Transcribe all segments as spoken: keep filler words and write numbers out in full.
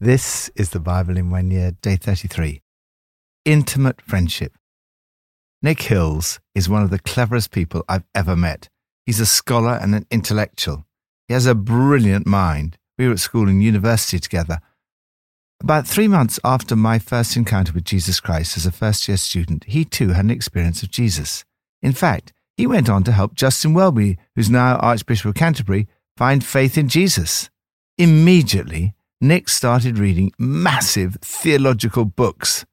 This is the Bible in One Year, Day thirty-three. Intimate Friendship. Nick Hills is one of the cleverest people I've ever met. He's a scholar and an intellectual. He has a brilliant mind. We were at school and university together. About three months after my first encounter with Jesus Christ as a first-year student, he too had an experience of Jesus. In fact, he went on to help Justin Welby, who's now Archbishop of Canterbury, find faith in Jesus. Immediately, Nick started reading massive theological books.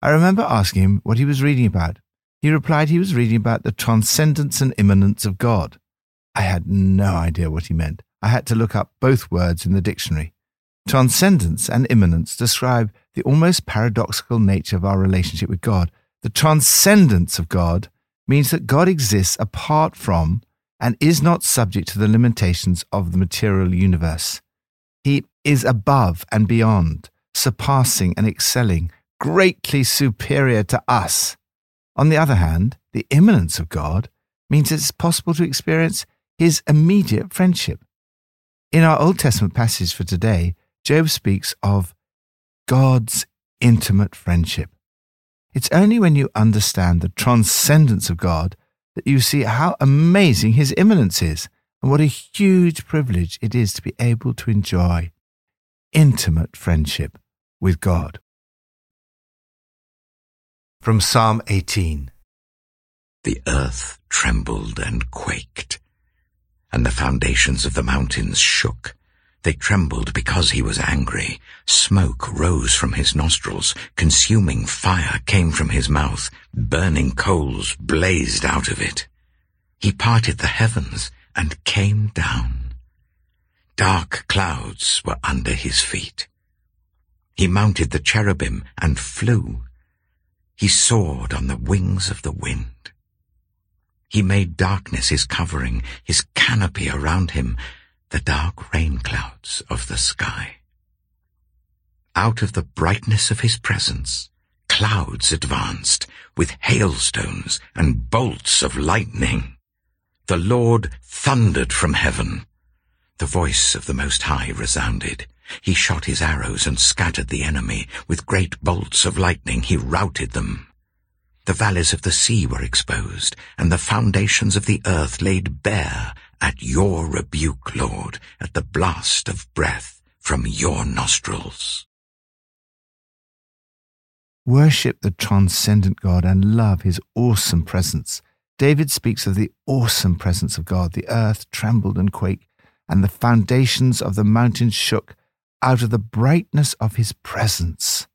I remember asking him what he was reading about. He replied he was reading about the transcendence and immanence of God. I had no idea what he meant. I had to look up both words in the dictionary. Transcendence and immanence describe the almost paradoxical nature of our relationship with God. The transcendence of God means that God exists apart from and is not subject to the limitations of the material universe. He is above and beyond, surpassing and excelling, greatly superior to us. On the other hand, the immanence of God means it's possible to experience his immediate friendship. In our Old Testament passage for today, Job speaks of God's intimate friendship. It's only when you understand the transcendence of God that you see how amazing his immanence is and what a huge privilege it is to be able to enjoy intimate friendship with God. From Psalm eighteen. The earth trembled and quaked, and the foundations of the mountains shook. They trembled because he was angry. Smoke rose from his nostrils. Consuming fire came from his mouth. Burning coals blazed out of it. He parted the heavens and came down. Dark clouds were under his feet. He mounted the cherubim and flew. He soared on the wings of the wind. He made darkness his covering, his canopy around him, the dark rain clouds of the sky. Out of the brightness of his presence, clouds advanced with hailstones and bolts of lightning. The Lord thundered from heaven. The voice of the Most High resounded. He shot his arrows and scattered the enemy. With great bolts of lightning he routed them. The valleys of the sea were exposed, and the foundations of the earth laid bare at your rebuke, Lord, at the blast of breath from your nostrils. Worship the transcendent God and love his awesome presence. David speaks of the awesome presence of God. The earth trembled and quaked, and the foundations of the mountains shook out of the brightness of his presence.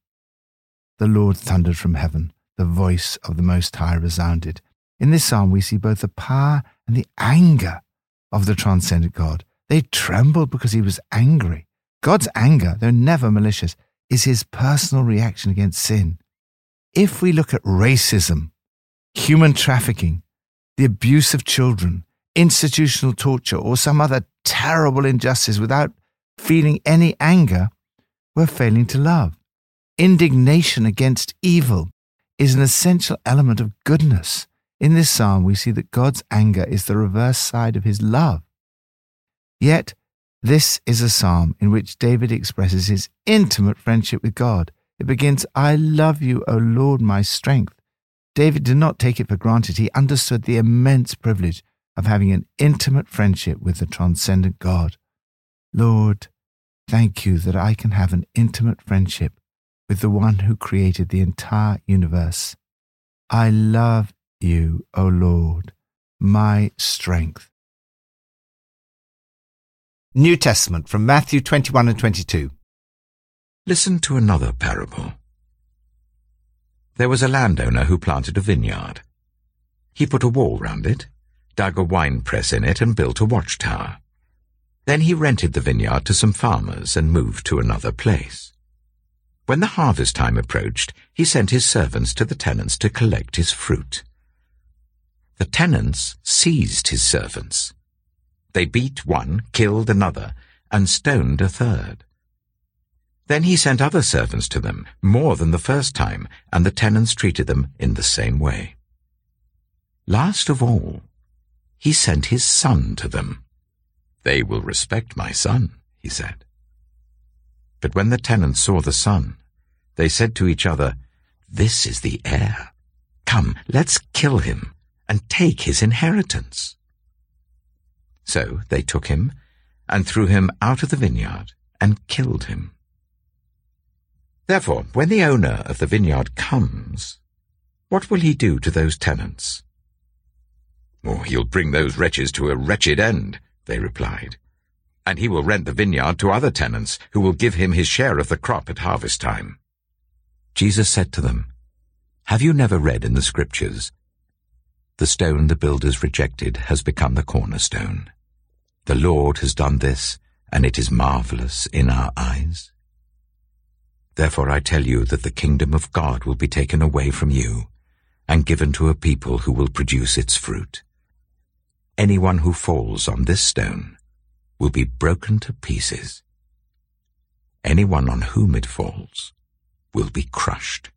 The Lord thundered from heaven. The voice of the Most High resounded. In this psalm, we see both the power and the anger of the transcendent God. They trembled because he was angry. God's anger, though never malicious, is his personal reaction against sin. If we look at racism, human trafficking, the abuse of children, institutional torture, or some other terrible injustice without feeling any anger, we're failing to love. Indignation against evil is an essential element of goodness. In this psalm, we see that God's anger is the reverse side of his love. Yet, this is a psalm in which David expresses his intimate friendship with God. It begins, "I love you, O Lord, my strength." David did not take it for granted. He understood the immense privilege of having an intimate friendship with the transcendent God. Lord, thank you that I can have an intimate friendship with the one who created the entire universe. I love you, O Lord, my strength. New Testament from Matthew twenty-one and twenty-two. Listen to another parable. There was a landowner who planted a vineyard. He put a wall round it, dug a winepress in it, and built a watchtower. Then he rented the vineyard to some farmers and moved to another place. When the harvest time approached, he sent his servants to the tenants to collect his fruit. The tenants seized his servants. They beat one, killed another, and stoned a third. Then he sent other servants to them, more than the first time, and the tenants treated them in the same way. Last of all, he sent his son to them. "They will respect my son," he said. But when the tenants saw the son, they said to each other, "This is the heir. Come, let's kill him and take his inheritance." So they took him and threw him out of the vineyard and killed him. Therefore, when the owner of the vineyard comes, what will he do to those tenants? "Oh, he'll bring those wretches to a wretched end," they replied, "and he will rent the vineyard to other tenants who will give him his share of the crop at harvest time." Jesus said to them, "Have you never read in the Scriptures, 'The stone the builders rejected has become the cornerstone. The Lord has done this, and it is marvelous in our eyes.' Therefore I tell you that the kingdom of God will be taken away from you and given to a people who will produce its fruit. Anyone who falls on this stone will be broken to pieces. Anyone on whom it falls will be crushed."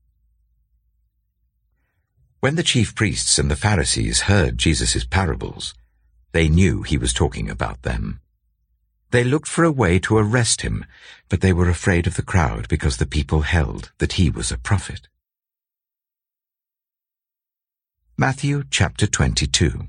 When the chief priests and the Pharisees heard Jesus' parables, they knew he was talking about them. They looked for a way to arrest him, but they were afraid of the crowd because the people held that he was a prophet. Matthew chapter twenty-two.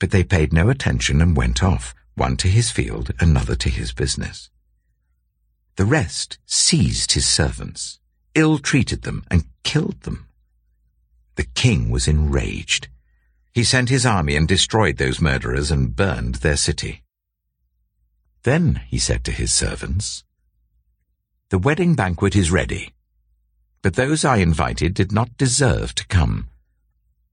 But they paid no attention and went off, one to his field, another to his business. The rest seized his servants, ill-treated them, and killed them. The king was enraged. He sent his army and destroyed those murderers and burned their city. Then he said to his servants, 'The wedding banquet is ready, but those I invited did not deserve to come.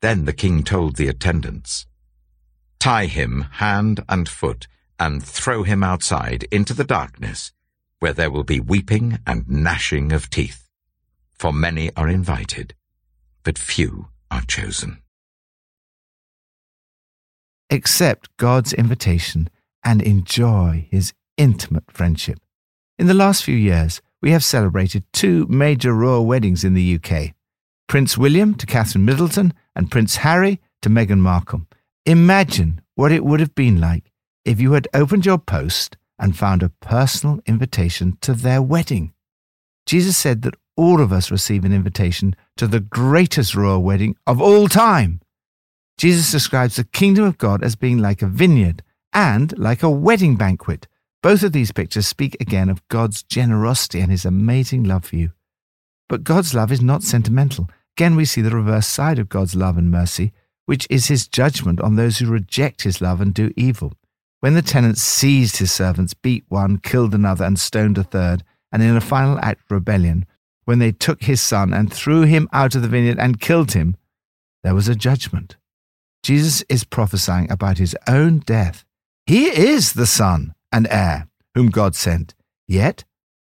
Then the king told the attendants, 'Tie him hand and foot and throw him outside into the darkness, where there will be weeping and gnashing of teeth. For many are invited, but few are chosen.'" Accept God's invitation and enjoy his intimate friendship. In the last few years, we have celebrated two major royal weddings in the U K. Prince William to Catherine Middleton and Prince Harry to Meghan Markle. Imagine what it would have been like if you had opened your post and found a personal invitation to their wedding. Jesus said that all of us receive an invitation to the greatest royal wedding of all time. Jesus describes the kingdom of God as being like a vineyard and like a wedding banquet. Both of these pictures speak again of God's generosity and his amazing love for you. But God's love is not sentimental. Again, we see the reverse side of God's love and mercy, which is his judgment on those who reject his love and do evil. When the tenants seized his servants, beat one, killed another, and stoned a third, and in a final act of rebellion, when they took his son and threw him out of the vineyard and killed him, there was a judgment. Jesus is prophesying about his own death. He is the son and heir whom God sent, yet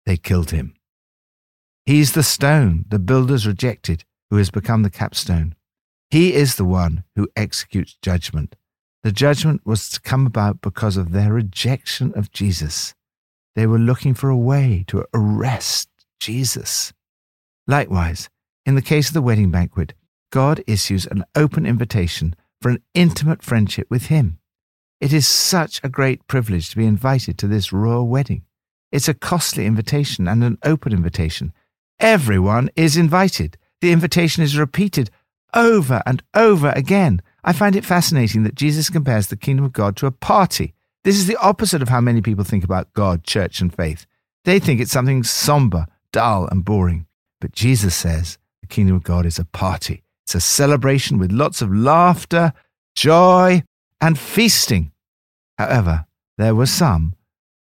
they killed him. He is the stone the builders rejected, who has become the capstone. He is the one who executes judgment. The judgment was to come about because of their rejection of Jesus. They were looking for a way to arrest Jesus. Likewise, in the case of the wedding banquet, God issues an open invitation for an intimate friendship with him. It is such a great privilege to be invited to this royal wedding. It's a costly invitation and an open invitation. Everyone is invited. The invitation is repeated over and over again. I find it fascinating that Jesus compares the kingdom of God to a party This is the opposite of how many people think about God, church, and faith. They think it's something somber, dull, and boring. But Jesus says the kingdom of God is a party. It's a celebration with lots of laughter, joy, and feasting. However, there were some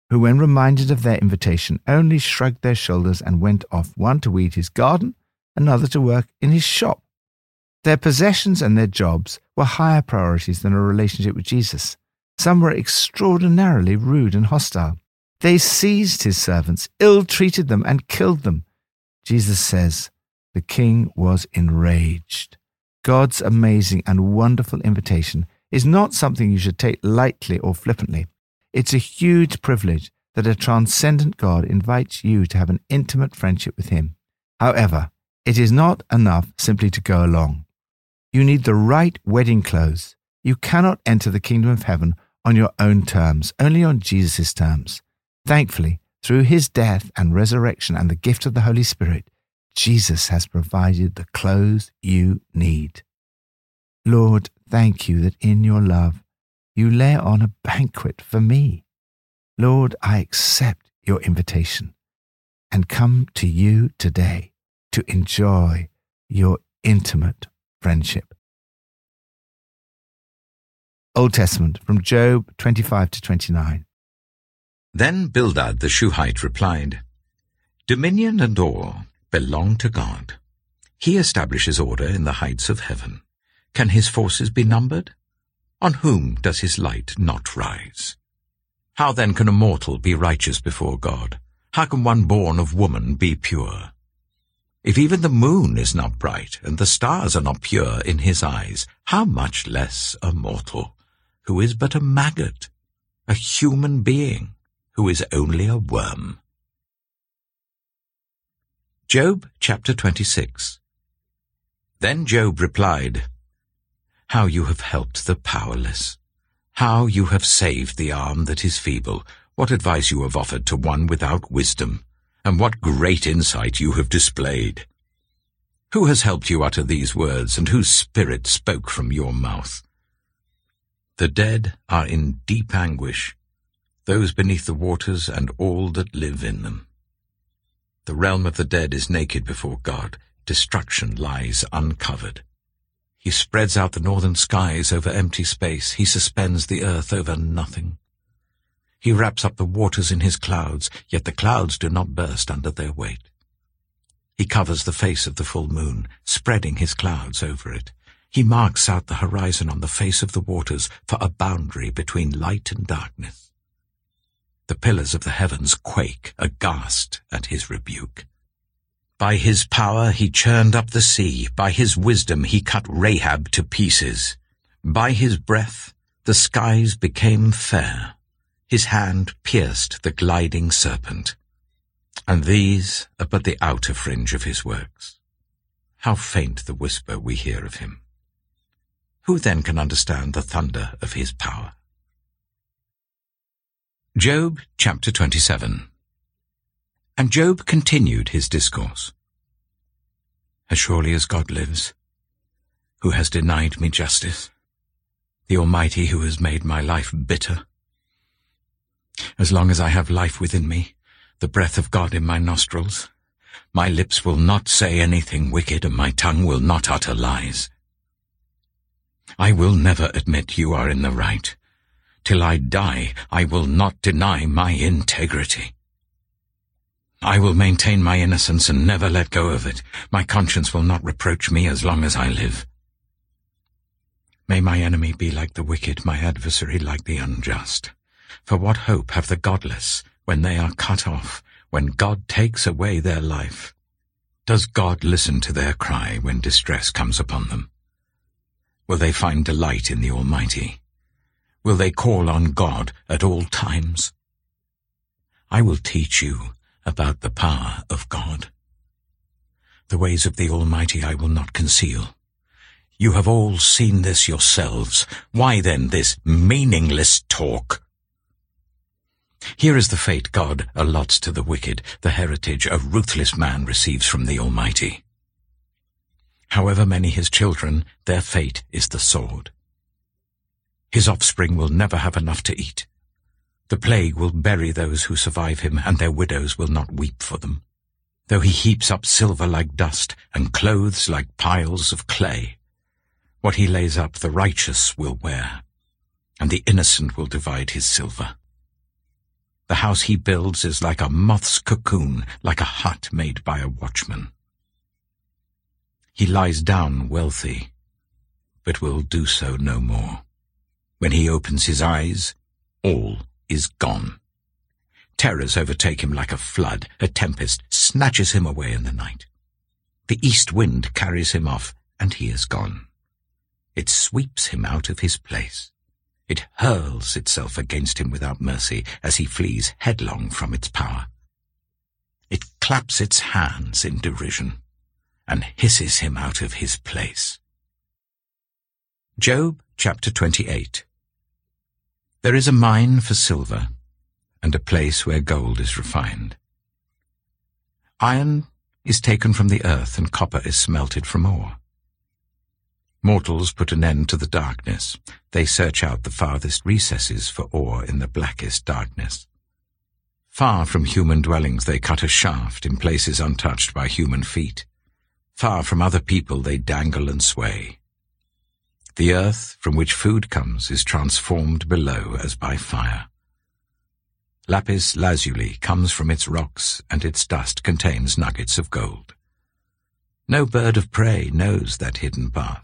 who, when reminded of their invitation, only shrugged their shoulders and went off, one to weed his garden, another to work in his shop. Their possessions and their jobs were higher priorities than a relationship with Jesus. Some were extraordinarily rude and hostile. They seized his servants, ill-treated them, and killed them. Jesus says the king was enraged. God's amazing and wonderful invitation is not something you should take lightly or flippantly. It's a huge privilege that a transcendent God invites you to have an intimate friendship with him. However, it is not enough simply to go along. You need the right wedding clothes. You cannot enter the kingdom of heaven on your own terms, only on Jesus' terms. Thankfully, through his death and resurrection and the gift of the Holy Spirit, Jesus has provided the clothes you need. Lord, thank you that in your love you lay on a banquet for me. Lord, I accept your invitation and come to you today to enjoy your intimate friendship. Old Testament, from Job twenty-five to twenty-nine. Then Bildad the Shuhite replied, "Dominion and all belong to God. He establishes order in the heights of heaven. Can his forces be numbered? On whom does his light not rise? How then can a mortal be righteous before God? How can one born of woman be pure? If even the moon is not bright and the stars are not pure in his eyes, how much less a mortal, who is but a maggot, a human being, who is only a worm." Job chapter twenty-six. Then Job replied, "How you have helped the powerless! How you have saved the arm that is feeble! What advice you have offered to one without wisdom, and what great insight you have displayed! Who has helped you utter these words, and whose spirit spoke from your mouth? The dead are in deep anguish, those beneath the waters and all that live in them. The realm of the dead is naked before God. Destruction lies uncovered. He spreads out the northern skies over empty space. He suspends the earth over nothing. He wraps up the waters in his clouds, yet the clouds do not burst under their weight. He covers the face of the full moon, spreading his clouds over it. He marks out the horizon on the face of the waters for a boundary between light and darkness. The pillars of the heavens quake aghast at his rebuke. By his power he churned up the sea. By his wisdom he cut Rahab to pieces. By his breath the skies became fair. His hand pierced the gliding serpent. And these are but the outer fringe of his works. How faint the whisper we hear of him! Who then can understand the thunder of his power?" Job chapter twenty-seven. And Job continued his discourse. "As surely as God lives, who has denied me justice, the Almighty who has made my life bitter. As long as I have life within me, the breath of God in my nostrils, my lips will not say anything wicked, and my tongue will not utter lies. I will never admit you are in the right. Till I die, I will not deny my integrity. I will maintain my innocence and never let go of it. My conscience will not reproach me as long as I live. May my enemy be like the wicked, my adversary like the unjust. For what hope have the godless when they are cut off, when God takes away their life? Does God listen to their cry when distress comes upon them? Will they find delight in the Almighty? Will they call on God at all times? I will teach you about the power of God. The ways of the Almighty I will not conceal. You have all seen this yourselves. Why then this meaningless talk? Here is the fate God allots to the wicked, the heritage a ruthless man receives from the Almighty. However many his children, their fate is the sword. His offspring will never have enough to eat. The plague will bury those who survive him, and their widows will not weep for them, though he heaps up silver like dust and clothes like piles of clay. What he lays up the righteous will wear, and the innocent will divide his silver. The house he builds is like a moth's cocoon, like a hut made by a watchman. He lies down wealthy, but will do so no more. When he opens his eyes, all is gone. Terrors overtake him like a flood. A tempest snatches him away in the night. The east wind carries him off, and he is gone. It sweeps him out of his place. It hurls itself against him without mercy as he flees headlong from its power. It claps its hands in derision and hisses him out of his place. Job chapter twenty-eight. There is a mine for silver, and a place where gold is refined. Iron is taken from the earth, and copper is smelted from ore. Mortals put an end to the darkness. They search out the farthest recesses for ore in the blackest darkness. Far from human dwellings they cut a shaft in places untouched by human feet. Far from other people they dangle and sway. The earth from which food comes is transformed below as by fire. Lapis lazuli comes from its rocks, and its dust contains nuggets of gold. No bird of prey knows that hidden path.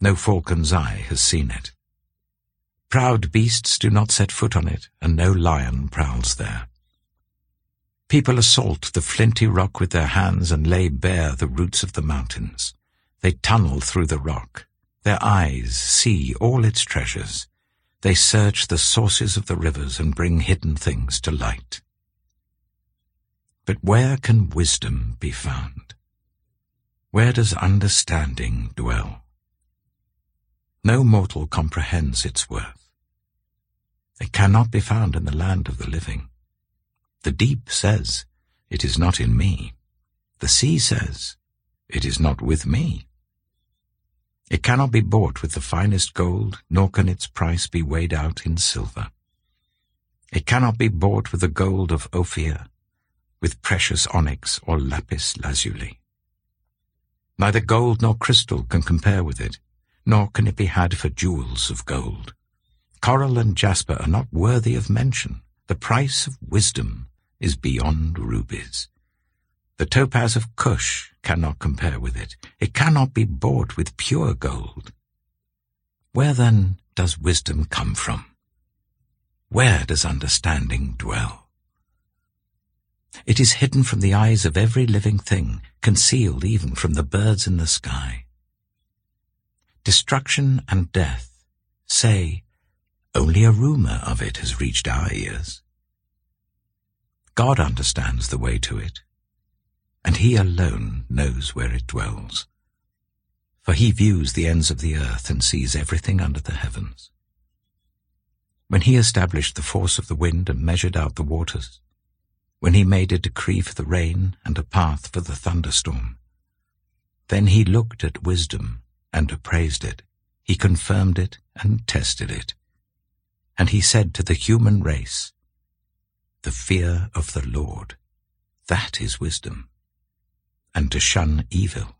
No falcon's eye has seen it. Proud beasts do not set foot on it, and no lion prowls there. People assault the flinty rock with their hands and lay bare the roots of the mountains. They tunnel through the rock. Their eyes see all its treasures. They search the sources of the rivers and bring hidden things to light. But where can wisdom be found? Where does understanding dwell? No mortal comprehends its worth. It cannot be found in the land of the living. The deep says, "It is not in me." The sea says, "It is not with me." It cannot be bought with the finest gold, nor can its price be weighed out in silver. It cannot be bought with the gold of Ophir, with precious onyx or lapis lazuli. Neither gold nor crystal can compare with it, nor can it be had for jewels of gold. Coral and jasper are not worthy of mention. The price of wisdom is beyond rubies. The topaz of Kush cannot compare with it. It cannot be bought with pure gold. Where then does wisdom come from? Where does understanding dwell? It is hidden from the eyes of every living thing, concealed even from the birds in the sky. Destruction and death say, "Only a rumor of it has reached our ears." God understands the way to it, and he alone knows where it dwells. For he views the ends of the earth and sees everything under the heavens. When he established the force of the wind and measured out the waters, when he made a decree for the rain and a path for the thunderstorm, then he looked at wisdom and appraised it. He confirmed it and tested it. And he said to the human race, "The fear of the Lord, that is wisdom. And to shun evil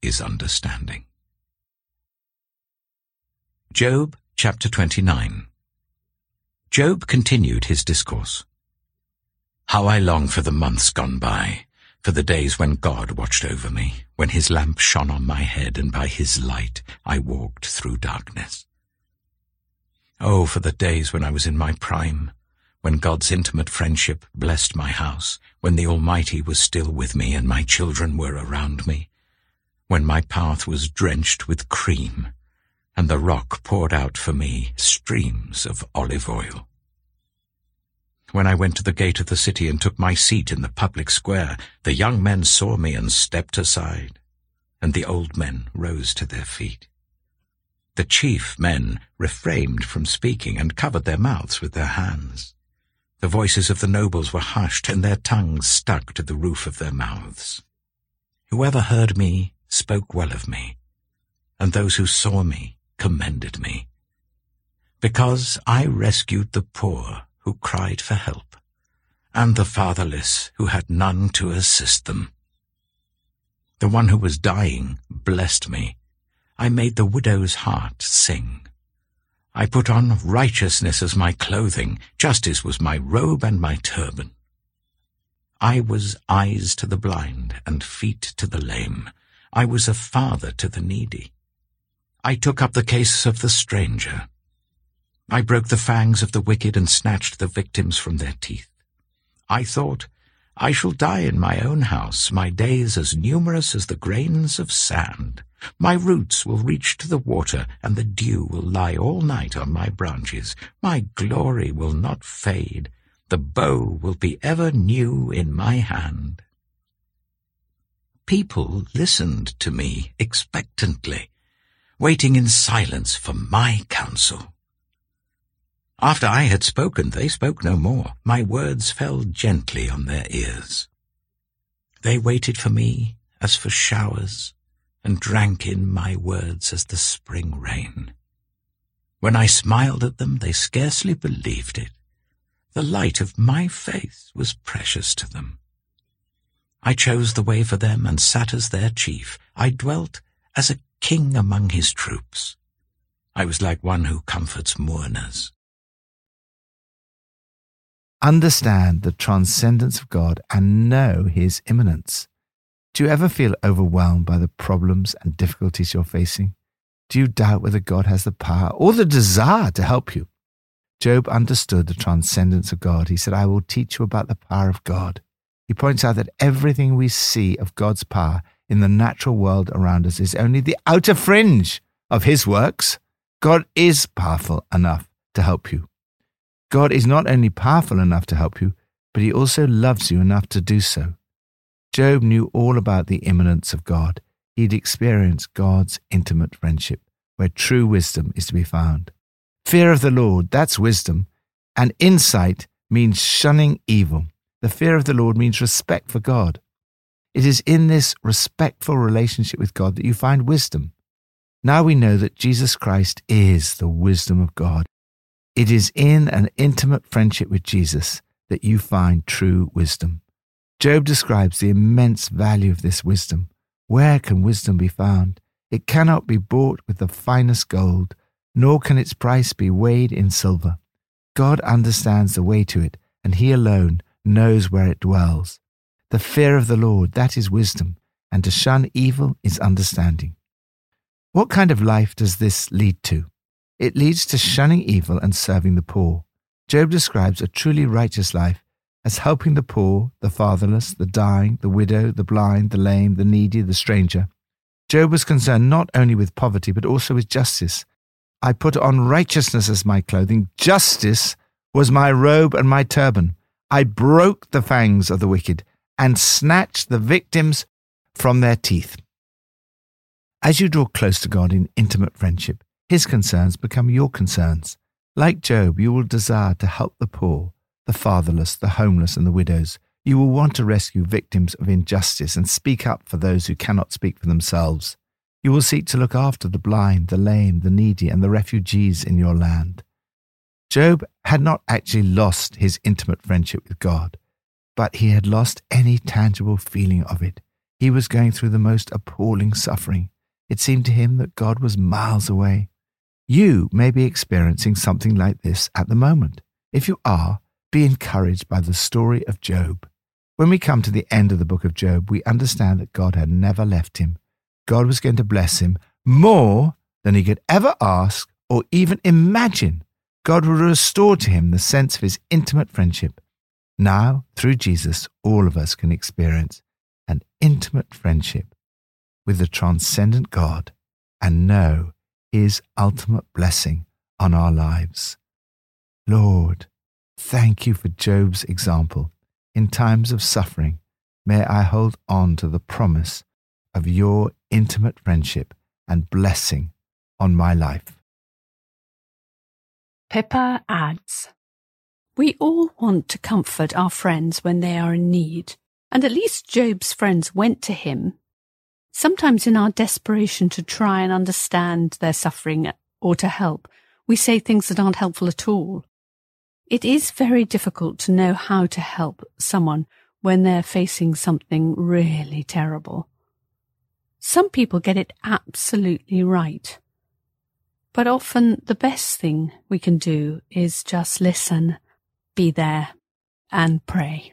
is understanding." Job chapter twenty-nine. Job continued his discourse. "How I long for the months gone by, for the days when God watched over me, when his lamp shone on my head, and by his light I walked through darkness. Oh, for the days when I was in my prime, when God's intimate friendship blessed my house, when the Almighty was still with me and my children were around me, when my path was drenched with cream and the rock poured out for me streams of olive oil. When I went to the gate of the city and took my seat in the public square, the young men saw me and stepped aside, and the old men rose to their feet. The chief men refrained from speaking and covered their mouths with their hands. The voices of the nobles were hushed, and their tongues stuck to the roof of their mouths. Whoever heard me spoke well of me, and those who saw me commended me. Because I rescued the poor who cried for help, and the fatherless who had none to assist them. The one who was dying blessed me. I made the widow's heart sing. I put on righteousness as my clothing, justice was my robe and my turban. I was eyes to the blind and feet to the lame. I was a father to the needy. I took up the case of the stranger. I broke the fangs of the wicked and snatched the victims from their teeth. I thought, I shall die in my own house, my days as numerous as the grains of sand. My roots will reach to the water, and the dew will lie all night on my branches. My glory will not fade. The bow will be ever new in my hand. People listened to me expectantly, waiting in silence for my counsel. After I had spoken, they spoke no more. My words fell gently on their ears. They waited for me as for showers, and drank in my words as the spring rain. When I smiled at them, they scarcely believed it. The light of my faith was precious to them. I chose the way for them and sat as their chief. I dwelt as a king among his troops. I was like one who comforts mourners. Understand the transcendence of God and know his immanence. Do you ever feel overwhelmed by the problems and difficulties you're facing? Do you doubt whether God has the power or the desire to help you? Job understood the transcendence of God. He said, I will teach you about the power of God. He points out that everything we see of God's power in the natural world around us is only the outer fringe of his works. God is powerful enough to help you. God is not only powerful enough to help you, but he also loves you enough to do so. Job knew all about the immanence of God. He'd experienced God's intimate friendship, where true wisdom is to be found. Fear of the Lord, that's wisdom, and insight means shunning evil. The fear of the Lord means respect for God. It is in this respectful relationship with God that you find wisdom. Now we know that Jesus Christ is the wisdom of God. It is in an intimate friendship with Jesus that you find true wisdom. Job describes the immense value of this wisdom. Where can wisdom be found? It cannot be bought with the finest gold, nor can its price be weighed in silver. God understands the way to it, and he alone knows where it dwells. The fear of the Lord, that is wisdom, and to shun evil is understanding. What kind of life does this lead to? It leads to shunning evil and serving the poor. Job describes a truly righteous life as helping the poor, the fatherless, the dying, the widow, the blind, the lame, the needy, the stranger. Job was concerned not only with poverty, but also with justice. I put on righteousness as my clothing. Justice was my robe and my turban. I broke the fangs of the wicked and snatched the victims from their teeth. As you draw close to God in intimate friendship, his concerns become your concerns. Like Job, you will desire to help the poor, the fatherless, the homeless, and the widows. You will want to rescue victims of injustice and speak up for those who cannot speak for themselves. You will seek to look after the blind, the lame, the needy, and the refugees in your land. Job had not actually lost his intimate friendship with God, but he had lost any tangible feeling of it. He was going through the most appalling suffering. It seemed to him that God was miles away. You may be experiencing something like this at the moment. If you are, be encouraged by the story of Job. When we come to the end of the book of Job, we understand that God had never left him. God was going to bless him more than he could ever ask or even imagine. God would restore to him the sense of his intimate friendship. Now, through Jesus, all of us can experience an intimate friendship with the transcendent God and know his ultimate blessing on our lives. Lord, thank you for Job's example. In times of suffering, may I hold on to the promise of your intimate friendship and blessing on my life. Pippa adds, we all want to comfort our friends when they are in need, and at least Job's friends went to him. Sometimes in our desperation to try and understand their suffering or to help, we say things that aren't helpful at all. It is very difficult to know how to help someone when they're facing something really terrible. Some people get it absolutely right. But often the best thing we can do is just listen, be there, and pray.